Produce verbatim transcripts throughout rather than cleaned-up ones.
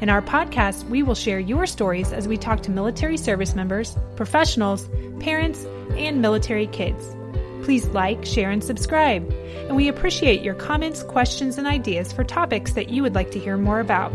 In our podcast, we will share your stories as we talk to military service members, professionals, parents, and military kids. Please like, share, and subscribe. And we appreciate your comments, questions, and ideas for topics that you would like to hear more about.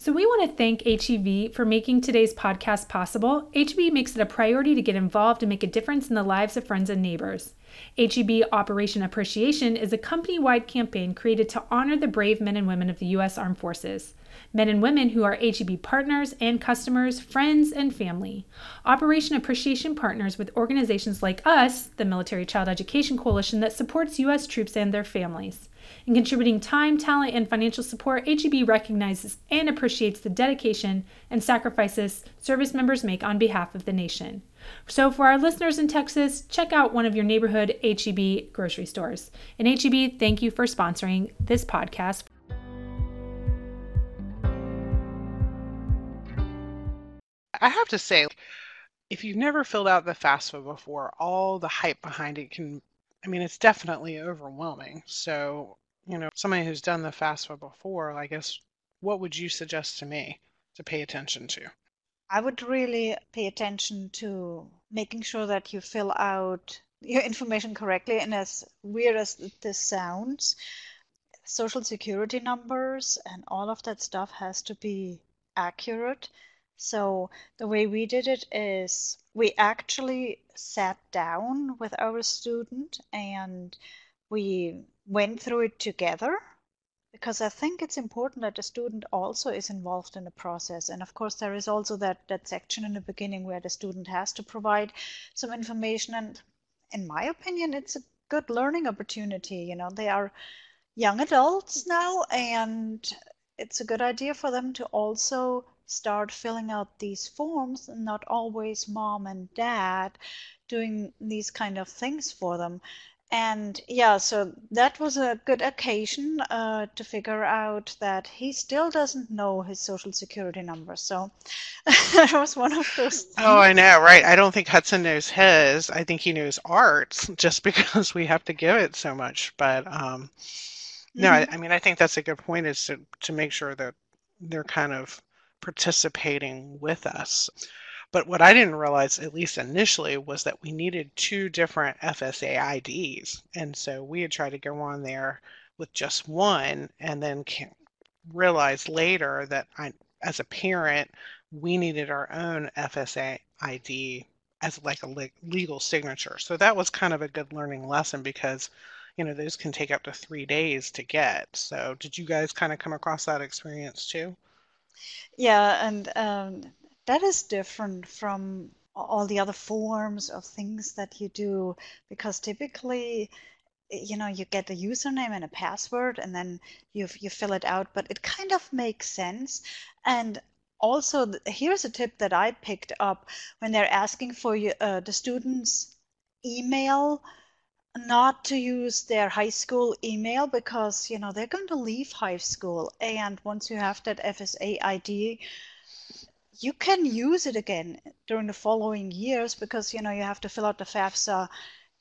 So we want to thank H E B for making today's podcast possible. H E B makes it a priority to get involved and make a difference in the lives of friends and neighbors. H E B Operation Appreciation is a company-wide campaign created to honor the brave men and women of the U S Armed Forces, men and women who are H E B partners and customers, friends, and family. Operation Appreciation partners with organizations like us, the Military Child Education Coalition, that supports U S troops and their families. In contributing time, talent, and financial support, H E B recognizes and appreciates the dedication and sacrifices service members make on behalf of the nation. So for our listeners in Texas, check out one of your neighborhood H E B grocery stores. And H E B, thank you for sponsoring this podcast. I have to say, if you've never filled out the FAFSA before, all the hype behind it can, I mean, it's definitely overwhelming. So, you know, somebody who's done the FAFSA before, I guess, what would you suggest to me to pay attention to? I would really pay attention to making sure that you fill out your information correctly. And as weird as this sounds, social security numbers and all of that stuff has to be accurate. So the way we did it is we actually sat down with our student and we went through it together, because I think it's important that the student also is involved in the process. And of course, there is also that, that section in the beginning where the student has to provide some information. And in my opinion, it's a good learning opportunity. You know, they are young adults now, and it's a good idea for them to also start filling out these forms, and not always mom and dad doing these kind of things for them. And yeah, so that was a good occasion uh, to figure out that he still doesn't know his social security number. So that was one of those things. Oh, I know, right? I don't think Hudson knows his. I think he knows ours, just because we have to give it so much. But um, no, mm-hmm. I, I mean, I think that's a good point, is to, to make sure that they're kind of participating with us. But what I didn't realize, at least initially, was that we needed two different F S A I Ds. And so we had tried to go on there with just one, and then realized later that I, as a parent, we needed our own F S A I D as like a legal signature. So that was kind of a good learning lesson, because, you know, those can take up to three days to get. So did you guys kind of come across that experience too? Yeah, and um, that is different from all the other forms of things that you do, because typically, you know, you get a username and a password, and then you you fill it out, but it kind of makes sense. And also, here's a tip that I picked up: when they're asking for you, uh, the student's email, not to use their high school email, because, you know, they're going to leave high school. And once you have that F S A I D, you can use it again during the following years, because, you know, you have to fill out the FAFSA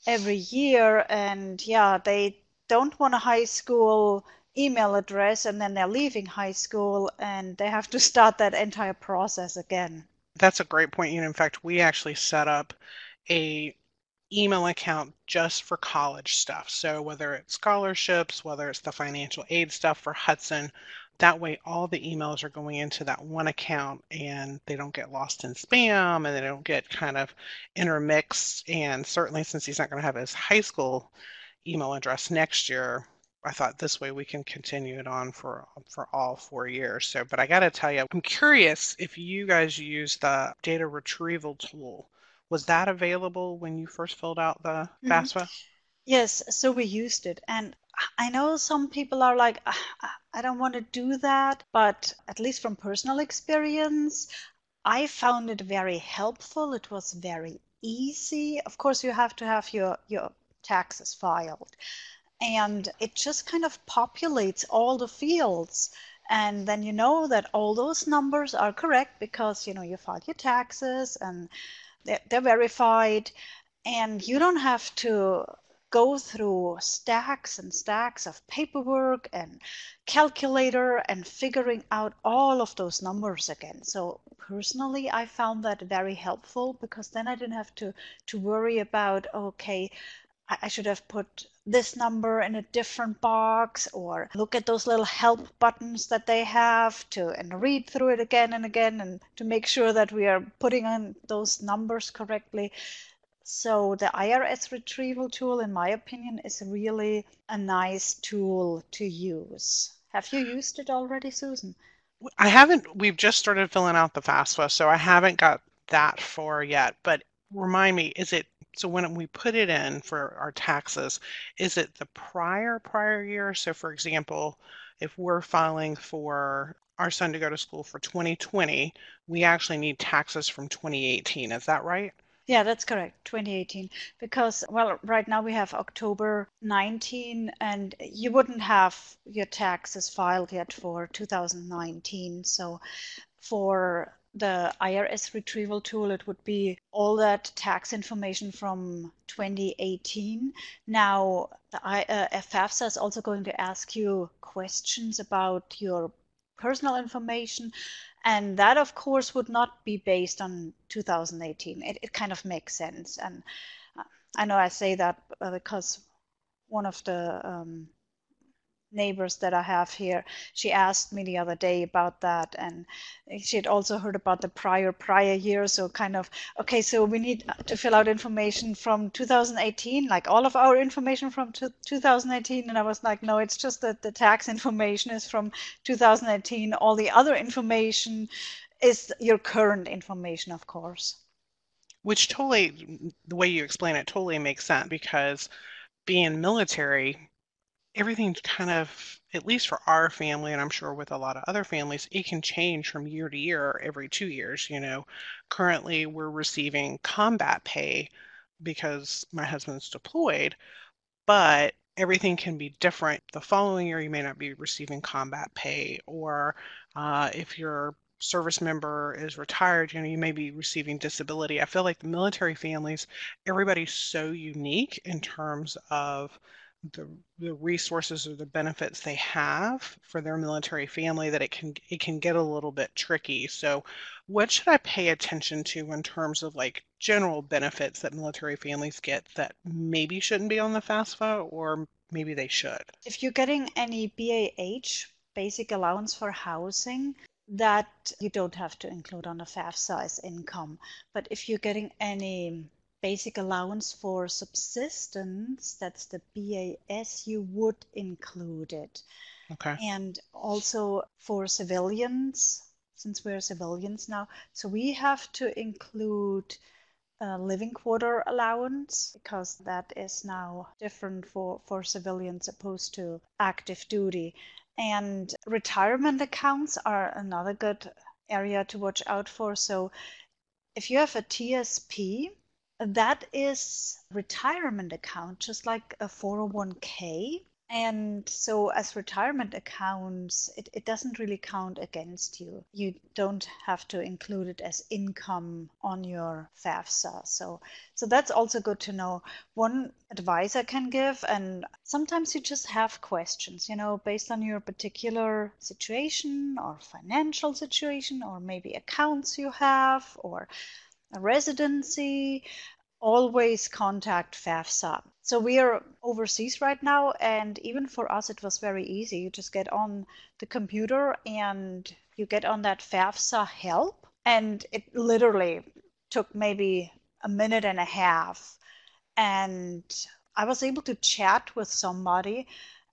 every year. And yeah, they don't want a high school email address, and then they're leaving high school and they have to start that entire process again. That's a great point. You know, in fact, we actually set up a email account just for college stuff. So whether it's scholarships, whether it's the financial aid stuff for Hudson, that way all the emails are going into that one account, and they don't get lost in spam, and they don't get kind of intermixed. And certainly, since he's not going to have his high school email address next year, I thought this way we can continue it on for for all four years. So, but I got to tell you, I'm curious if you guys use the data retrieval tool. Was that available when you first filled out the FAFSA? Mm-hmm. Yes, so we used it. And I know some people are like, I don't want to do that. But at least from personal experience, I found it very helpful. It was very easy. Of course, you have to have your, your taxes filed. And it just kind of populates all the fields. And then you know that all those numbers are correct because, you know, you filed your taxes and they're, they're verified. And you don't have to go through stacks and stacks of paperwork and calculator and figuring out all of those numbers again. So personally, I found that very helpful because then I didn't have to, to worry about, okay, I should have put this number in a different box, or look at those little help buttons that they have to and read through it again and again and to make sure that we are putting in those numbers correctly. So the I R S retrieval tool, in my opinion, is really a nice tool to use. Have you used it already, Susan? I haven't. We've just started filling out the FAFSA, so I haven't got that for yet. But remind me, is it, so when we put it in for our taxes, is it the prior, prior year? So for example, if we're filing for our son to go to school for twenty twenty, we actually need taxes from twenty eighteen. Is that right? Yeah, that's correct, twenty eighteen, because, well, right now we have October nineteenth, and you wouldn't have your taxes filed yet for two thousand nineteen. So for the I R S retrieval tool, it would be all that tax information from twenty eighteen. Now, the FAFSA is also going to ask you questions about your personal information. And that, of course, would not be based on two thousand eighteen. It, it kind of makes sense. And I know I say that because one of the um, neighbors that I have here, she asked me the other day about that. And she had also heard about the prior, prior year. So kind of, okay, so we need to fill out information from two thousand eighteen, like all of our information from two thousand eighteen. And I was like, no, it's just that the tax information is from two thousand eighteen. All the other information is your current information, of course. Which totally, the way you explain it, totally makes sense, because being military, everything kind of, at least for our family, and I'm sure with a lot of other families, it can change from year to year, every two years, you know. Currently, we're receiving combat pay because my husband's deployed, but everything can be different. The following year, you may not be receiving combat pay, or uh, if your service member is retired, you know, you may be receiving disability. I feel like the military families, everybody's so unique in terms of The, the resources or the benefits they have for their military family that it can it can get a little bit tricky. So what should I pay attention to in terms of like general benefits that military families get that maybe shouldn't be on the FAFSA, or maybe they should? If you're getting any B A H, basic allowance for housing, that you don't have to include on the FAFSA as income. But if you're getting any basic allowance for subsistence, that's the B A S, you would include it. Okay. And also for civilians, since we're civilians now, so we have to include a living quarter allowance, because that is now different for, for civilians opposed to active duty. And retirement accounts are another good area to watch out for. So if you have a T S P, that is retirement account, just like a four oh one k. And so as retirement accounts, it, it doesn't really count against you. You don't have to include it as income on your FAFSA. So, so that's also good to know. One advice I can give, and sometimes you just have questions, you know, based on your particular situation or financial situation, or maybe accounts you have, or a residency, always contact FAFSA. So we are overseas right now, and even for us it was very easy. You just get on the computer and you get on that FAFSA help, and it literally took maybe a minute and a half, and I was able to chat with somebody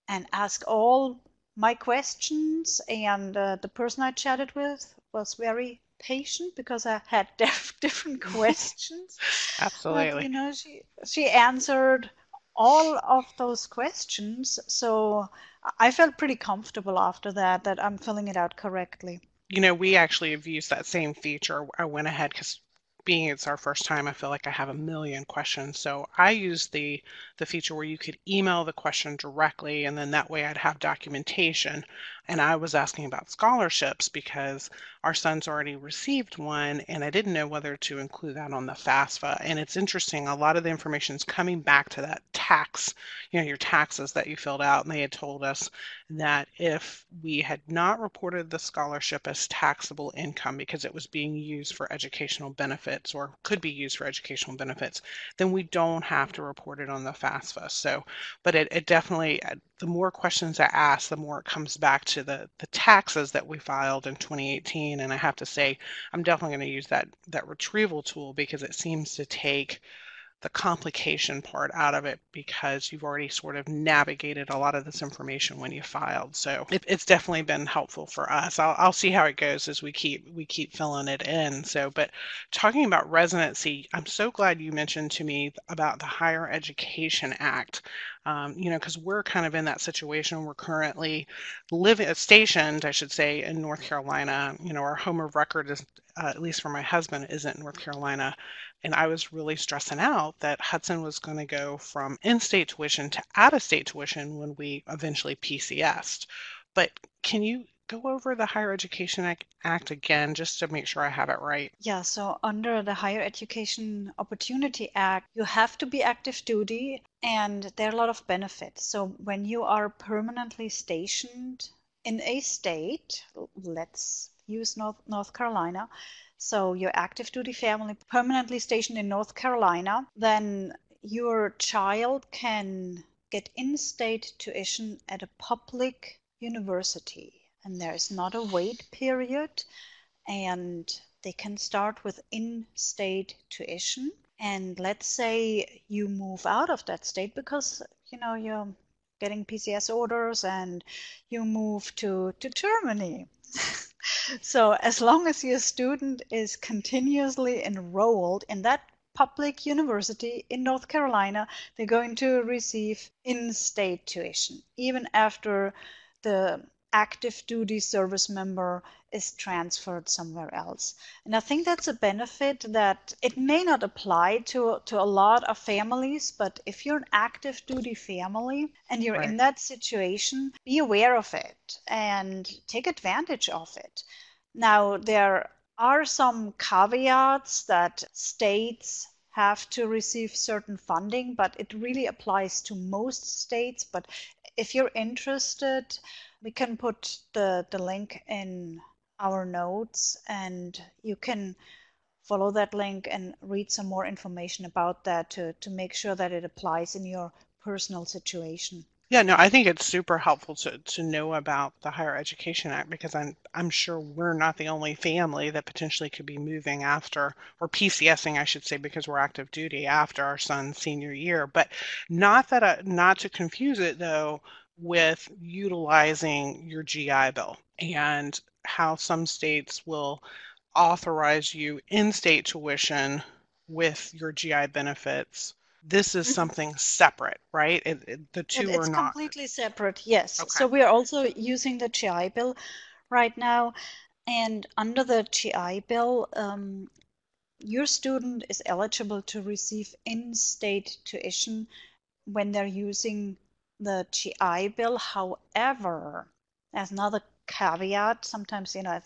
and ask all my questions, and uh, the person I chatted with was very patient because I had def- different questions. Absolutely. But, you know, she she answered all of those questions, so I felt pretty comfortable after that that I'm filling it out correctly. you know, we actually have used that same feature. I went ahead because being it's our first time, I feel like I have a million questions. So I used the, the feature where you could email the question directly, and then that way I'd have documentation. And I was asking about scholarships because our son's already received one, and I didn't know whether to include that on the FAFSA. And it's interesting, a lot of the information is coming back to that tax, you know, your taxes that you filled out. And they had told us that if we had not reported the scholarship as taxable income because it was being used for educational benefits or could be used for educational benefits, then we don't have to report it on the FAFSA. So, but it, it definitely, the more questions I ask, the more it comes back to the, the taxes that we filed in twenty eighteen. And I have to say, I'm definitely going to use that, that retrieval tool because it seems to take the complication part out of it because you've already sort of navigated a lot of this information when you filed. So it, it's definitely been helpful for us. I'll, I'll see how it goes as we keep we keep filling it in. So, but talking about residency, I'm so glad you mentioned to me about the Higher Education Act. Um, you know, because we're kind of in that situation. We're currently living, stationed, I should say, in North Carolina. You know, our home of record is, uh, at least for my husband, isn't North Carolina. And I was really stressing out that Hudson was going to go from in-state tuition to out-of-state tuition when we eventually P C S'd. But can you go over the Higher Education Act again, just to make sure I have it right? Yeah, so under the Higher Education Opportunity Act, you have to be active duty, and there are a lot of benefits. So when you are permanently stationed in a state, let's use North, North Carolina, so your active duty family permanently stationed in North Carolina, then your child can get in-state tuition at a public university. And there's not a wait period, and they can start with in-state tuition. And let's say you move out of that state because, you know, you're getting P C S orders and you move to, to Germany. So as long as your student is continuously enrolled in that public university in North Carolina, they're going to receive in-state tuition, even after the active duty service member is transferred somewhere else. And I think that's a benefit that it may not apply to, to a lot of families, but if you're an active duty family and you're right in that situation, be aware of it and take advantage of it. Now, there are some caveats that states have to receive certain funding, but it really applies to most states. But if you're interested, we can put the, the link in our notes, and you can follow that link and read some more information about that to, to make sure that it applies in your personal situation. Yeah, no, I think it's super helpful to, to know about the Higher Education Act because I'm I'm sure we're not the only family that potentially could be moving after, or PCSing, I should say, because we're active duty after our son's senior year. But not that I, not to confuse it though with utilizing your G I Bill and how some states will authorize you in-state tuition with your G I benefits. This is something separate, right? It, it, the two it, are not. It's completely separate, yes. Okay. So we are also using the G I Bill right now. And under the G I Bill, um, your student is eligible to receive in-state tuition when they're using the G I Bill. However, as another caveat, sometimes, you know,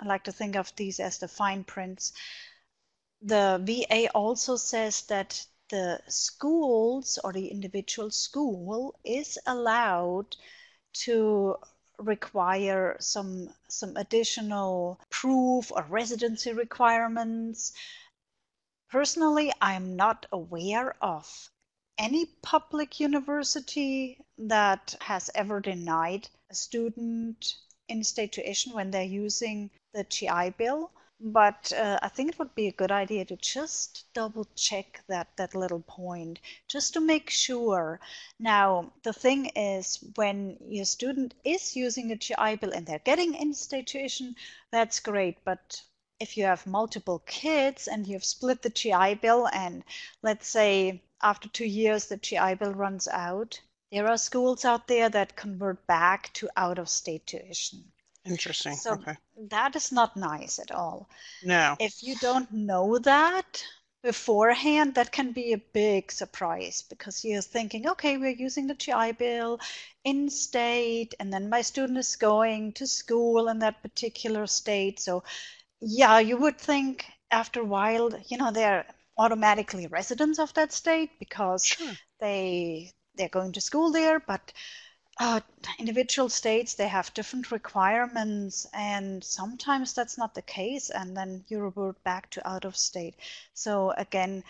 I like to think of these as the fine prints. The V A also says that the schools or the individual school is allowed to require some some additional proof or residency requirements. Personally, I'm not aware of any public university that has ever denied a student in-state tuition when they're using the G I Bill. But uh, I think it would be a good idea to just double check that, that little point, just to make sure. Now, the thing is, when your student is using a G I Bill and they're getting in-state tuition, that's great. But if you have multiple kids and you've split the G I Bill and let's say after two years the G I Bill runs out, there are schools out there that convert back to out-of-state tuition. Interesting. So okay. That is not nice at all. No. If you don't know that beforehand, that can be a big surprise, because you're thinking, okay, we're using the G I Bill in state, and then my student is going to school in that particular state. So yeah, you would think after a while, you know, they're automatically residents of that state because sure. they they're going to school there, but Uh, individual states, they have different requirements, and sometimes that's not the case, and then you revert back to out of state. So again,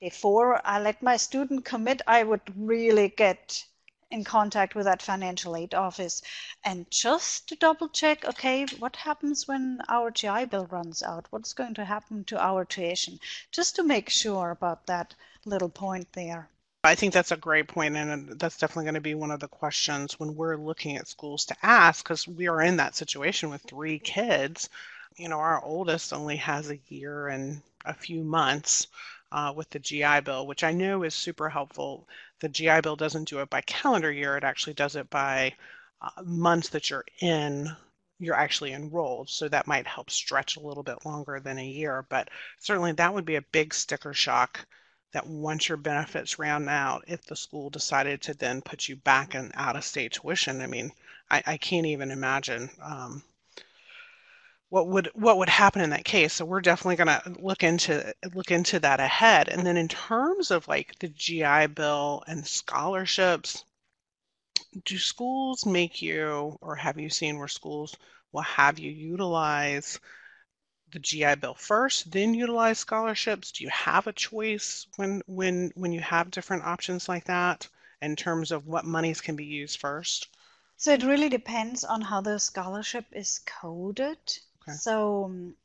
before I let my student commit, I would really get in contact with that financial aid office and just to double check, okay, what happens when our G I Bill runs out? What's going to happen to our tuition? Just to make sure about that little point there. I think that's a great point, and that's definitely going to be one of the questions when we're looking at schools to ask, because we are in that situation with three kids. You know, our oldest only has a year and a few months uh, with the G I Bill, which I know is super helpful. The G I Bill doesn't do it by calendar year. It actually does it by uh, months that you're in, you're actually enrolled. So that might help stretch a little bit longer than a year, but certainly that would be a big sticker shock that once your benefits round out, if the school decided to then put you back in out-of-state tuition, I mean, I, I can't even imagine um, what would what would happen in that case. So we're definitely going to look into look into that ahead. And then in terms of like the G I Bill and scholarships, do schools make you, or have you seen where schools will have you utilize the G I Bill first, then utilize scholarships? Do you have a choice when when when you have different options like that in terms of what monies can be used first? So it really depends on how the scholarship is coded. Okay. So um,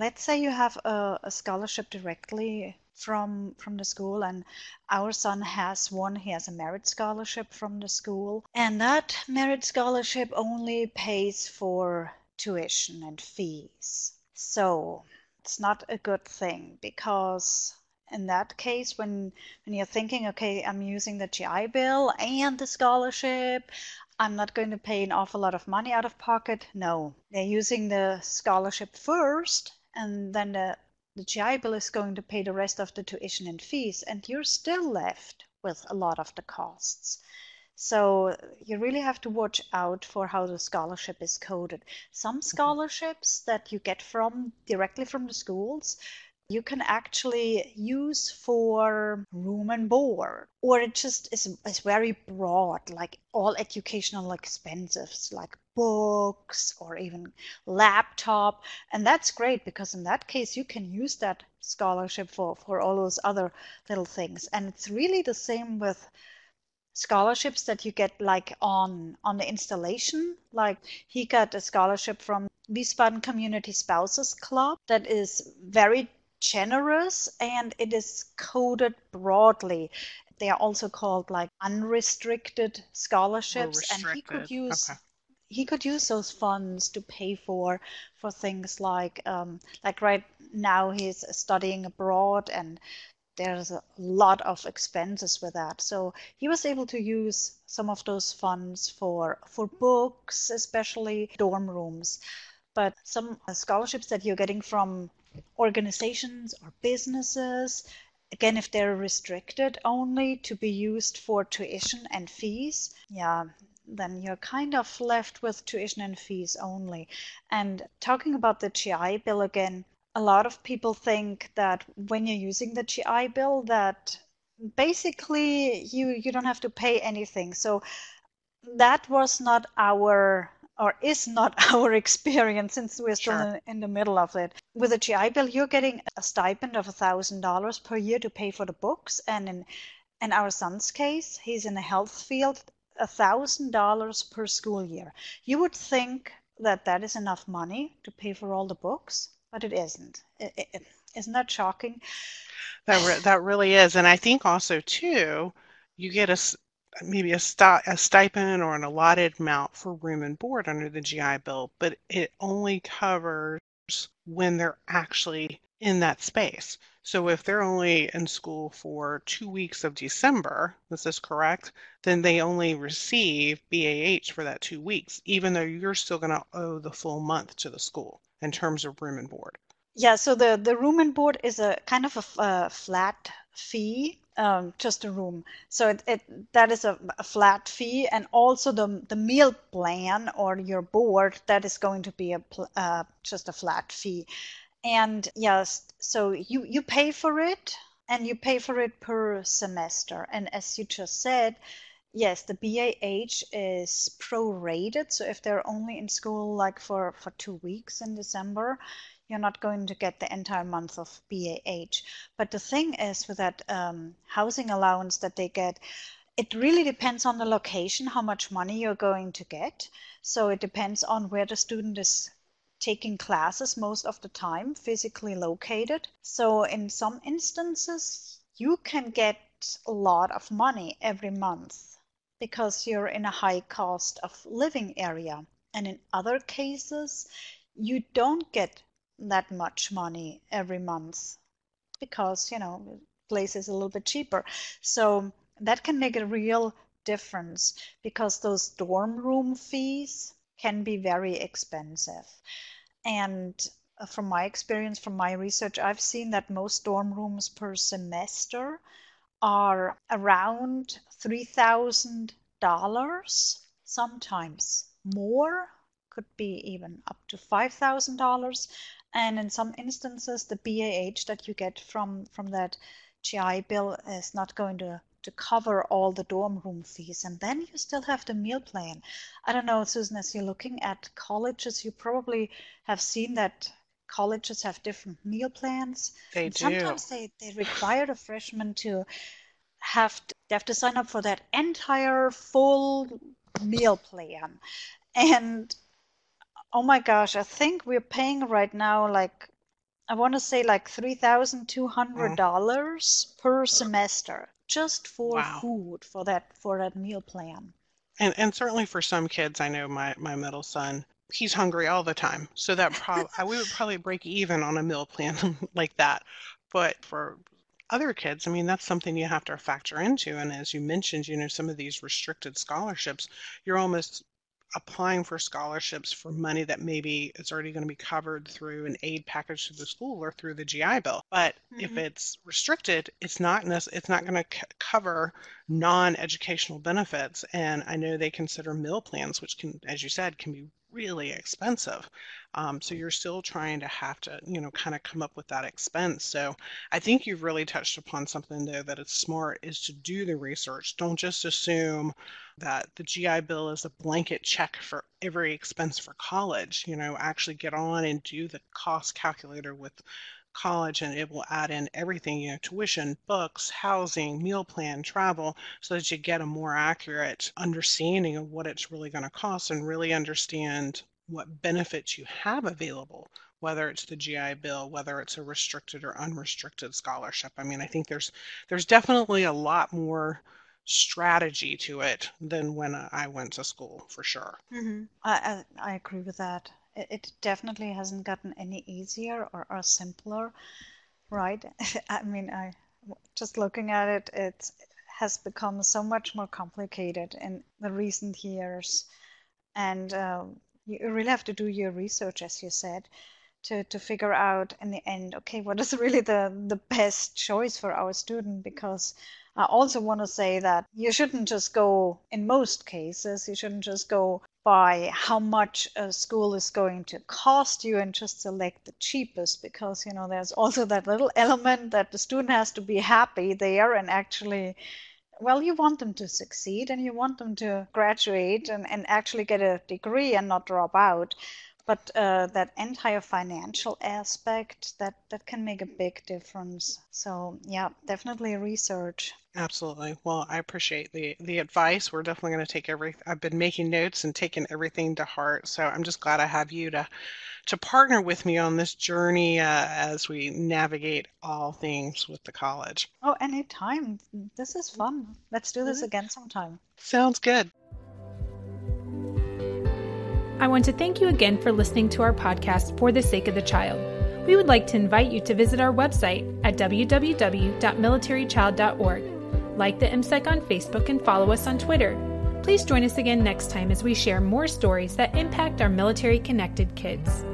let's say you have a, a scholarship directly from from the school, and our son has one. He has a merit scholarship from the school, and that merit scholarship only pays for tuition and fees. So it's not a good thing, because in that case, when, when you're thinking, okay, I'm using the G I Bill and the scholarship, I'm not going to pay an awful lot of money out of pocket. No, they're using the scholarship first, and then the, the G I Bill is going to pay the rest of the tuition and fees, and you're still left with a lot of the costs. So you really have to watch out for how the scholarship is coded. Some scholarships that you get from directly from the schools, you can actually use for room and board, or it just is, is very broad, like all educational expenses, like books or even laptop. And that's great, because in that case, you can use that scholarship for, for all those other little things. And it's really the same with scholarships that you get like on on the installation. Like he got a scholarship from Wiesbaden Community Spouses Club that is very generous, and it is coded broadly. They are also called like unrestricted scholarships, and he could use okay. he could use those funds to pay for for things like um like right now he's studying abroad, and there's a lot of expenses with that. So he was able to use some of those funds for for books, especially dorm rooms. But some scholarships that you're getting from organizations or businesses, again, if they're restricted only to be used for tuition and fees, yeah, then you're kind of left with tuition and fees only. And talking about the G I Bill again, a lot of people think that when you're using the G I Bill, that basically you, you don't have to pay anything. So that was not our, or is not our experience, since we're still sure. in, in the middle of it. With the G I Bill, you're getting a stipend of one thousand dollars per year to pay for the books. And in, in our son's case, he's in the health field, one thousand dollars per school year. You would think that that is enough money to pay for all the books, but it isn't. It, it, it, isn't that shocking? That re that really is, and I think also too, you get a maybe a, sti a stipend or an allotted amount for room and board under the G I Bill, but it only covers when they're actually in that space. So if they're only in school for two weeks of December, this is correct, then they only receive B A H for that two weeks, even though you're still going to owe the full month to the school in terms of room and board. Yeah, so the, the room and board is a kind of a uh, flat fee, um, just a room. So it, it that is a, a flat fee, and also the the meal plan or your board, that is going to be a uh, just a flat fee. And yes, so you, you pay for it, and you pay for it per semester. And as you just said, yes, the B A H is prorated. So if they're only in school like for, for two weeks in December, you're not going to get the entire month of B A H. But the thing is with that um, housing allowance that they get, it really depends on the location, how much money you're going to get. So it depends on where the student is taking classes most of the time, physically located. So in some instances, you can get a lot of money every month because you're in a high cost of living area. And in other cases, you don't get that much money every month because, you know, place is a little bit cheaper. So that can make a real difference because those dorm room fees can be very expensive. And from my experience, from my research, I've seen that most dorm rooms per semester are around three thousand dollars, sometimes more, could be even up to five thousand dollars. And in some instances, the B A H that you get from, from that G I Bill is not going to, to cover all the dorm room fees. And then you still have the meal plan. I don't know, Susan, as you're looking at colleges, you probably have seen that colleges have different meal plans. They and do. Sometimes they, they require the freshmen to have to, they have to sign up for that entire full meal plan. And oh my gosh, I think we're paying right now like, I want to say like three thousand two hundred dollars mm. per semester just for wow. food, for that for that meal plan. And and certainly for some kids, I know my, my middle son, he's hungry all the time. So that probably, we would probably break even on a meal plan like that. But for other kids, I mean, that's something you have to factor into. And as you mentioned, you know, some of these restricted scholarships, you're almost applying for scholarships for money that maybe it's already going to be covered through an aid package to the school or through the G I Bill. But mm-hmm. if it's restricted, it's not it's not going to c- cover non-educational benefits. And I know they consider meal plans, which can, as you said, can be really expensive. Um, so you're still trying to have to, you know, kind of come up with that expense. So I think you've really touched upon something though that is smart is to do the research. Don't just assume that the G I Bill is a blanket check for every expense for college. You know, actually get on and do the cost calculator with college, and it will add in everything, you know, tuition, books, housing, meal plan, travel, so that you get a more accurate understanding of what it's really going to cost and really understand what benefits you have available, whether it's the G I Bill, whether it's a restricted or unrestricted scholarship. I mean, I think there's there's definitely a lot more strategy to it than when I went to school, for sure. Mm-hmm. I, I I agree with that. It definitely hasn't gotten any easier or, or simpler, right? I mean, I just looking at it, it has become so much more complicated in the recent years. And um, you really have to do your research, as you said, to, to figure out in the end, okay, what is really the, the best choice for our student? Because I also want to say that you shouldn't just go, in most cases, you shouldn't just go by how much a school is going to cost you and just select the cheapest, because, you know, there's also that little element that the student has to be happy there and actually, well, you want them to succeed and you want them to graduate and, and actually get a degree and not drop out. But uh, that entire financial aspect, that, that can make a big difference. So, yeah, definitely research. Absolutely. Well, I appreciate the, the advice. We're definitely going to take every, I've been making notes and taking everything to heart. So I'm just glad I have you to to partner with me on this journey uh, as we navigate all things with the college. Oh, anytime. This is fun. Let's do this again sometime. Sounds good. I want to thank you again for listening to our podcast, For the Sake of the Child. we would like to invite you to visit our website at w w w dot military child dot org. Like the M S E C on Facebook and follow us on Twitter. Please join us again next time as we share more stories that impact our military-connected kids.